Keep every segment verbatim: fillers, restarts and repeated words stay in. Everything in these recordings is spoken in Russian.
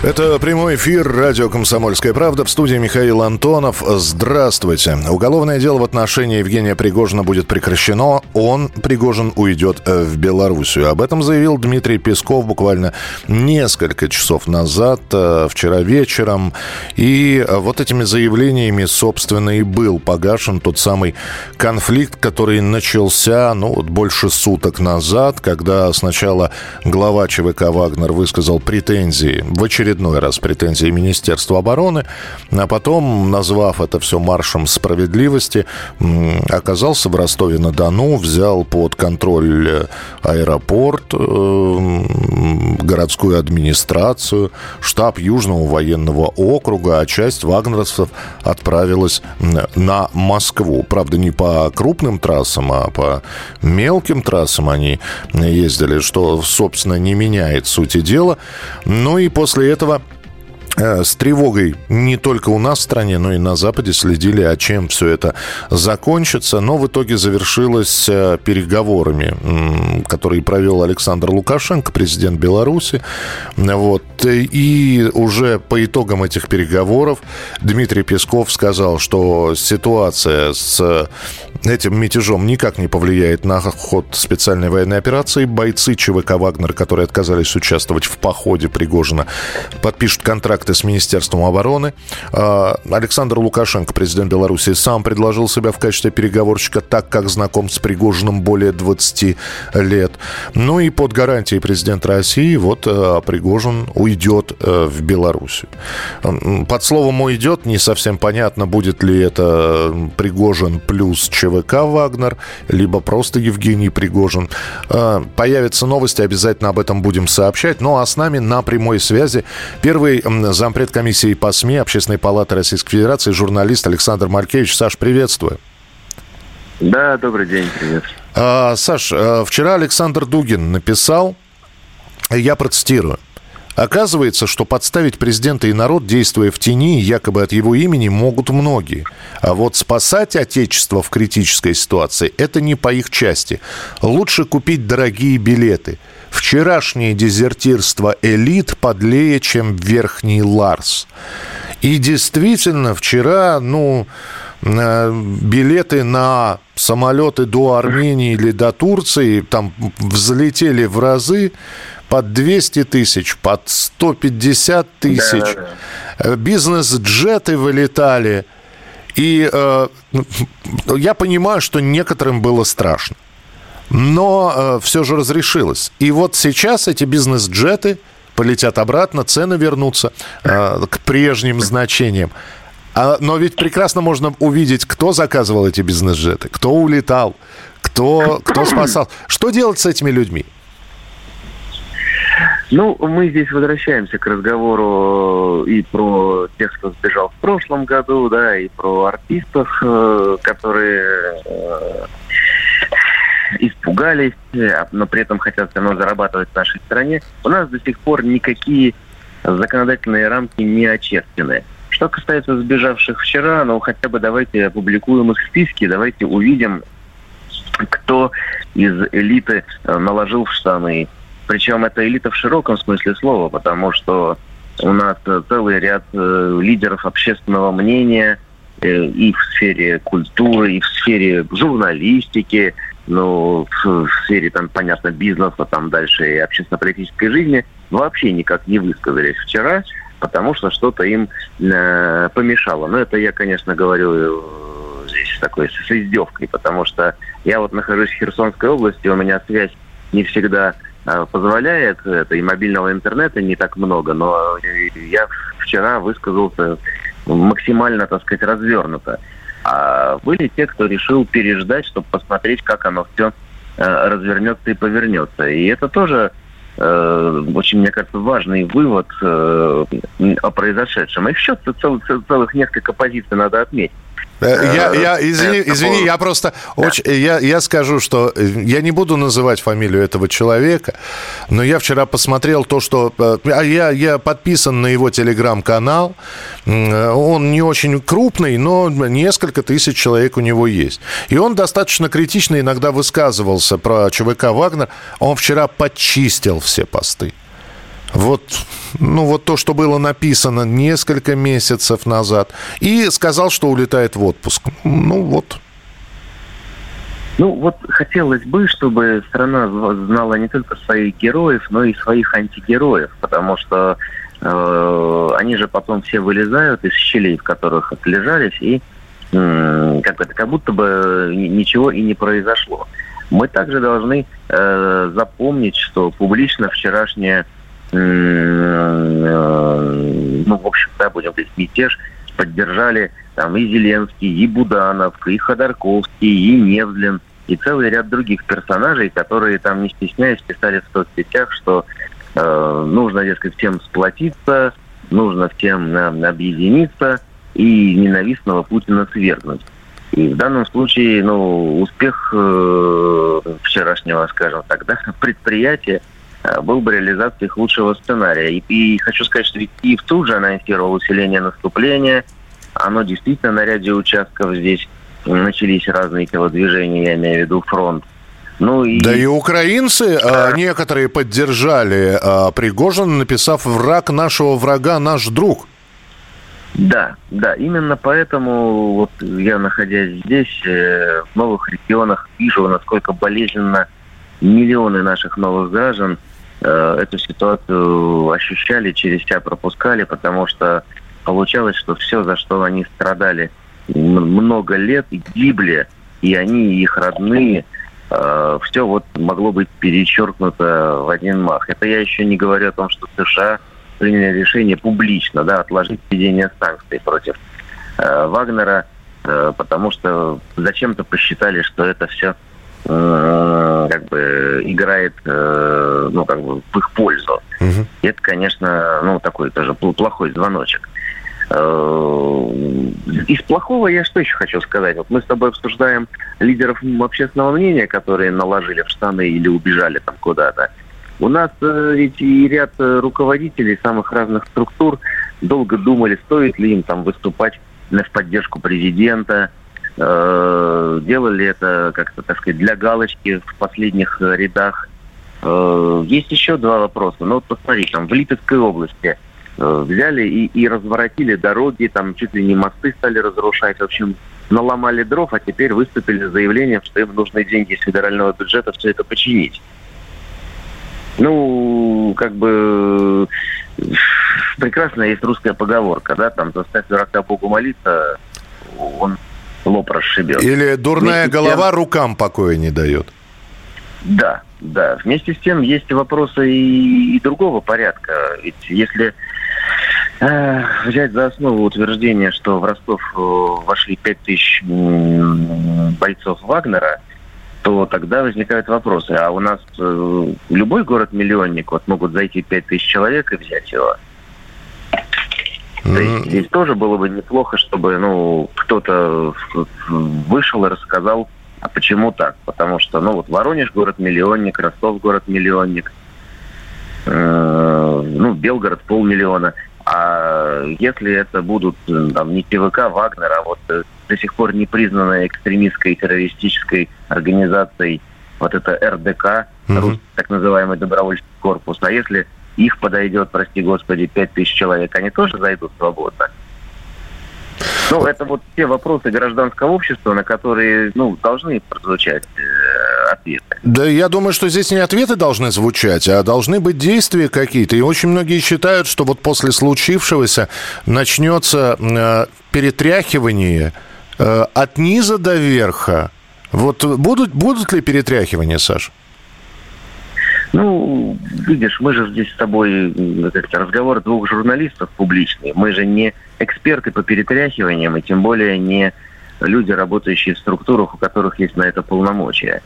Это прямой эфир «Радио Комсомольская правда». В студии Михаил Антонов. Здравствуйте. Уголовное дело в отношении Евгения Пригожина будет прекращено. Он, Пригожин, уйдет в Белоруссию. Об этом заявил Дмитрий Песков буквально несколько часов назад, вчера вечером. И вот этими заявлениями, собственно, и был погашен тот самый конфликт, который начался, ну, вот больше суток назад, когда сначала глава ЧВК «Вагнер» высказал претензии, в очередной очередной раз претензии Министерства обороны, а потом, назвав это все маршем справедливости, оказался в Ростове-на-Дону, взял под контроль аэропорт, городскую администрацию, штаб Южного военного округа, а часть вагнеровцев отправилась на Москву. Правда, не по крупным трассам, а по мелким трассам они ездили, что, собственно, не меняет сути дела. Ну и после этого этого с тревогой не только у нас в стране, но и на Западе следили, а чем все это закончится. Но в итоге завершилось переговорами, которые провел Александр Лукашенко, президент Беларуси. Вот. И уже по итогам этих переговоров Дмитрий Песков сказал, что ситуация с этим мятежом никак не повлияет на ход специальной военной операции. Бойцы ЧВК «Вагнер», которые отказались участвовать в походе Пригожина, подпишут контракт с Министерством обороны. Александр Лукашенко, президент Беларуси, сам предложил себя в качестве переговорщика, так как знаком с Пригожиным более двадцать лет. Ну и под гарантией президента России вот Пригожин уйдет в Белоруссию. Под словом «уйдет» не совсем понятно, будет ли это Пригожин плюс ЧВК «Вагнер», либо просто Евгений Пригожин. Появятся новости, обязательно об этом будем сообщать. Ну а с нами на прямой связи первый зампред комиссии по СМИ Общественной палаты Российской Федерации, журналист Александр Малькевич. Саш, приветствую. Да, добрый день, привет. А, Саш, вчера Александр Дугин написал, я процитирую. Оказывается, что подставить президента и народ, действуя в тени, якобы от его имени, могут многие. А вот спасать Отечество в критической ситуации – это не по их части. Лучше купить дорогие билеты. Вчерашнее дезертирство элит подлее, чем верхний Ларс. И действительно, вчера, ну, билеты на самолеты до Армении или до Турции там взлетели в разы. Под двести тысяч, под сто пятьдесят тысяч. Да, да. Бизнес-джеты вылетали. И э, я понимаю, что некоторым было страшно. Но э, все же разрешилось. И вот сейчас эти бизнес-джеты полетят обратно, цены вернутся э, к прежним значениям. А, но ведь прекрасно можно увидеть, кто заказывал эти бизнес-джеты, кто улетал, кто, кто спасал. Что делать с этими людьми? Ну, мы здесь возвращаемся к разговору и про тех, кто сбежал в прошлом году, да, и про артистов, которые испугались, но при этом хотят все равно зарабатывать в нашей стране. У нас до сих пор никакие законодательные рамки не очерчены. Что касается сбежавших вчера, ну, хотя бы давайте опубликуем их списки, давайте увидим, кто из элиты наложил в штаны. Причем это элита в широком смысле слова, потому что у нас целый ряд э, лидеров общественного мнения э, и в сфере культуры, и в сфере журналистики, ну, в, в сфере, там, понятно, бизнеса, там дальше и общественно-политической жизни, вообще никак не высказались вчера, потому что что-то им э, помешало. Но это я, конечно, говорю здесь такой с издевкой, потому что я вот нахожусь в Херсонской области, у меня связь не всегда позволяет это, и мобильного интернета не так много, но я вчера высказался максимально, так сказать, развернуто. А были те, кто решил переждать, чтобы посмотреть, как оно все развернется и повернется. И это тоже э, очень, мне кажется, важный вывод э, о произошедшем. И еще целых, целых несколько позиций надо отметить. Я, я, извини, извини, я просто очень, я, я скажу, что я не буду называть фамилию этого человека, но я вчера посмотрел то, что... Я, я подписан на его телеграм-канал. Он не очень крупный, но несколько тысяч человек у него есть. И он достаточно критично иногда высказывался про ЧВК «Вагнер». Он вчера подчистил все посты. Вот, ну, вот то, что было написано несколько месяцев назад. И сказал, что улетает в отпуск. Ну, вот. Ну, вот хотелось бы, чтобы страна знала не только своих героев, но и своих антигероев. Потому что э, они же потом все вылезают из щелей, в которых отлежались, и э, как, как будто бы ничего и не произошло. Мы также должны э, запомнить, что публично вчерашняя ну, в общем-то, будем говорить, мятеж поддержали там и Зеленский, и Буданов, и Ходорковский, и Невзлин, и целый ряд других персонажей, которые там, не стесняясь, писали в соцсетях, что э, нужно, дескать, всем сплотиться, нужно всем э, объединиться и ненавистного Путина свергнуть. И в данном случае, ну, успех э, вчерашнего, скажем так, да, предприятия был бы реализацией их лучшего сценария. И, и хочу сказать, что ведь Киев тут же анонсировал усиление наступления. Оно действительно на ряде участков здесь начались разные телодвижения, я имею в виду фронт. Ну, и... Да и украинцы а... некоторые поддержали а, Пригожина, написав «Враг нашего врага, наш друг». Да, да, именно поэтому вот я, находясь здесь, в новых регионах, вижу, насколько болезненно миллионы наших новых граждан э, эту ситуацию ощущали, через себя пропускали, потому что получалось, что все, за что они страдали много лет и гибли, и они, и их родные, э, все вот могло быть перечеркнуто в один мах. Это я еще не говорю о том, что США приняли решение публично, да, отложить введение санкций против э, Вагнера, э, потому что зачем-то посчитали, что это все как бы играет, ну, как бы в их пользу. Uh-huh. Это, конечно, ну, такой тоже плохой звоночек. Из плохого я что еще хочу сказать? Вот мы с тобой обсуждаем лидеров общественного мнения, которые наложили в штаны или убежали там куда-то. У нас ведь и ряд руководителей самых разных структур долго думали, стоит ли им там выступать в поддержку президента. Делали это как-то, так сказать, для галочки в последних рядах. Есть еще два вопроса. Ну вот посмотри, там в Липецкой области взяли и, и разворотили дороги, там чуть ли не мосты стали разрушать. В общем, наломали дров, а теперь выступили с заявлением, что им нужны деньги из федерального бюджета все это починить. Ну, как бы прекрасно есть русская поговорка, да, там заставь дурака Богу молиться, он лоб расшибет. Или дурная вместе голова тем... рукам покоя не дает. Да, да. Вместе с тем есть вопросы и, и другого порядка. Ведь если э, взять за основу утверждение, что в Ростов вошли пять тысяч м, бойцов Вагнера, то тогда возникают вопросы. А у нас э, любой город-миллионник, вот могут зайти пять тысяч человек и взять его. То есть здесь тоже было бы неплохо, чтобы, ну, кто-то вышел и рассказал, а почему так. Потому что, ну, вот Воронеж город-миллионник, Ростов город-миллионник, э, ну, Белгород полмиллиона. А если это будут, там, не ЧВК Вагнер, а вот до сих пор не признанная экстремистской террористической организацией, вот это эр дэ ка, mm-hmm. русский, так называемый добровольческий корпус, а если... их подойдет, прости господи, пять тысяч человек, они тоже зайдут свободно. Ну, это вот те вопросы гражданского общества, на которые, ну, должны прозвучать э, ответы. Да, я думаю, что здесь не ответы должны звучать, а должны быть действия какие-то. И очень многие считают, что вот после случившегося начнется э, перетряхивание э, от низа до верха. Вот будут, будут ли перетряхивания, Саш? Ну, видишь, мы же здесь с тобой разговор двух журналистов публичный. Мы же не эксперты по перетряхиваниям, и тем более не люди, работающие в структурах, у которых есть на это полномочия.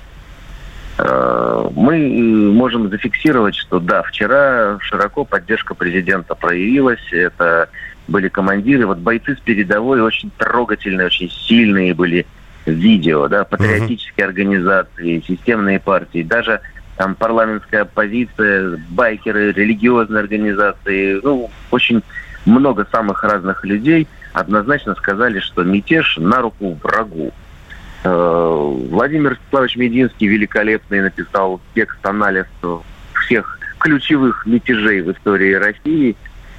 Мы можем зафиксировать, что да, вчера широко поддержка президента проявилась. Это были командиры, вот бойцы с передовой очень трогательные, очень сильные были видео, да, патриотические uh-huh. организации, системные партии, даже там парламентская оппозиция, байкеры, религиозные организации, ну, очень много самых разных людей однозначно сказали, что мятеж на руку врагу. Владимир Ростиславович Мединский великолепный написал текст-анализ всех ключевых мятежей в истории России,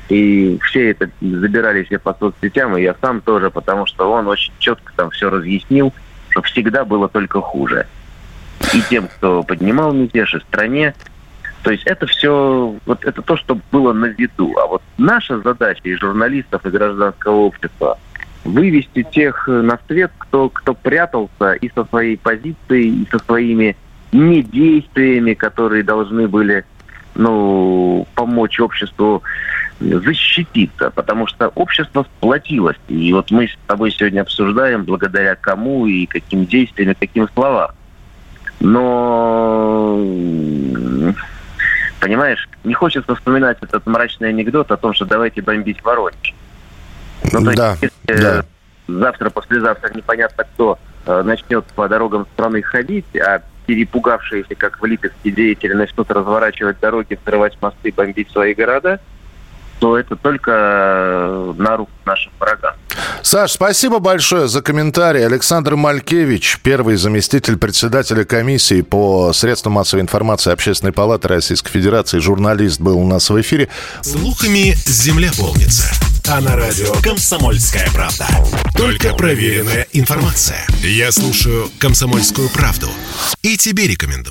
и все это забирали все по соцсетям, и я сам тоже, потому что он очень четко там все разъяснил, что всегда было только хуже. И тем, кто поднимал мятеж, и стране. То есть это все, вот это то, что было на виду. А вот наша задача и журналистов, и гражданского общества вывести тех на свет, кто, кто прятался и со своей позицией, и со своими недействиями, которые должны были, ну, помочь обществу защититься, потому что общество сплотилось. И вот мы с тобой сегодня обсуждаем, благодаря кому и каким действиям, и каким словам. Но, понимаешь, не хочется вспоминать этот мрачный анекдот о том, что давайте бомбить Воронеж. Ну, то да, есть, если да. завтра, послезавтра непонятно кто начнет по дорогам страны ходить, а перепугавшиеся, как в Липецке, деятели начнут разворачивать дороги, взрывать мосты, бомбить свои города, то это только на руку наших врагам. Саш, спасибо большое за комментарий. Александр Малькевич, первый заместитель председателя комиссии по средствам массовой информации Общественной палаты Российской Федерации, журналист, был у нас в эфире. Слухами земля полнится. А на радио «Комсомольская правда». Только проверенная информация. Я слушаю «Комсомольскую правду» и тебе рекомендую.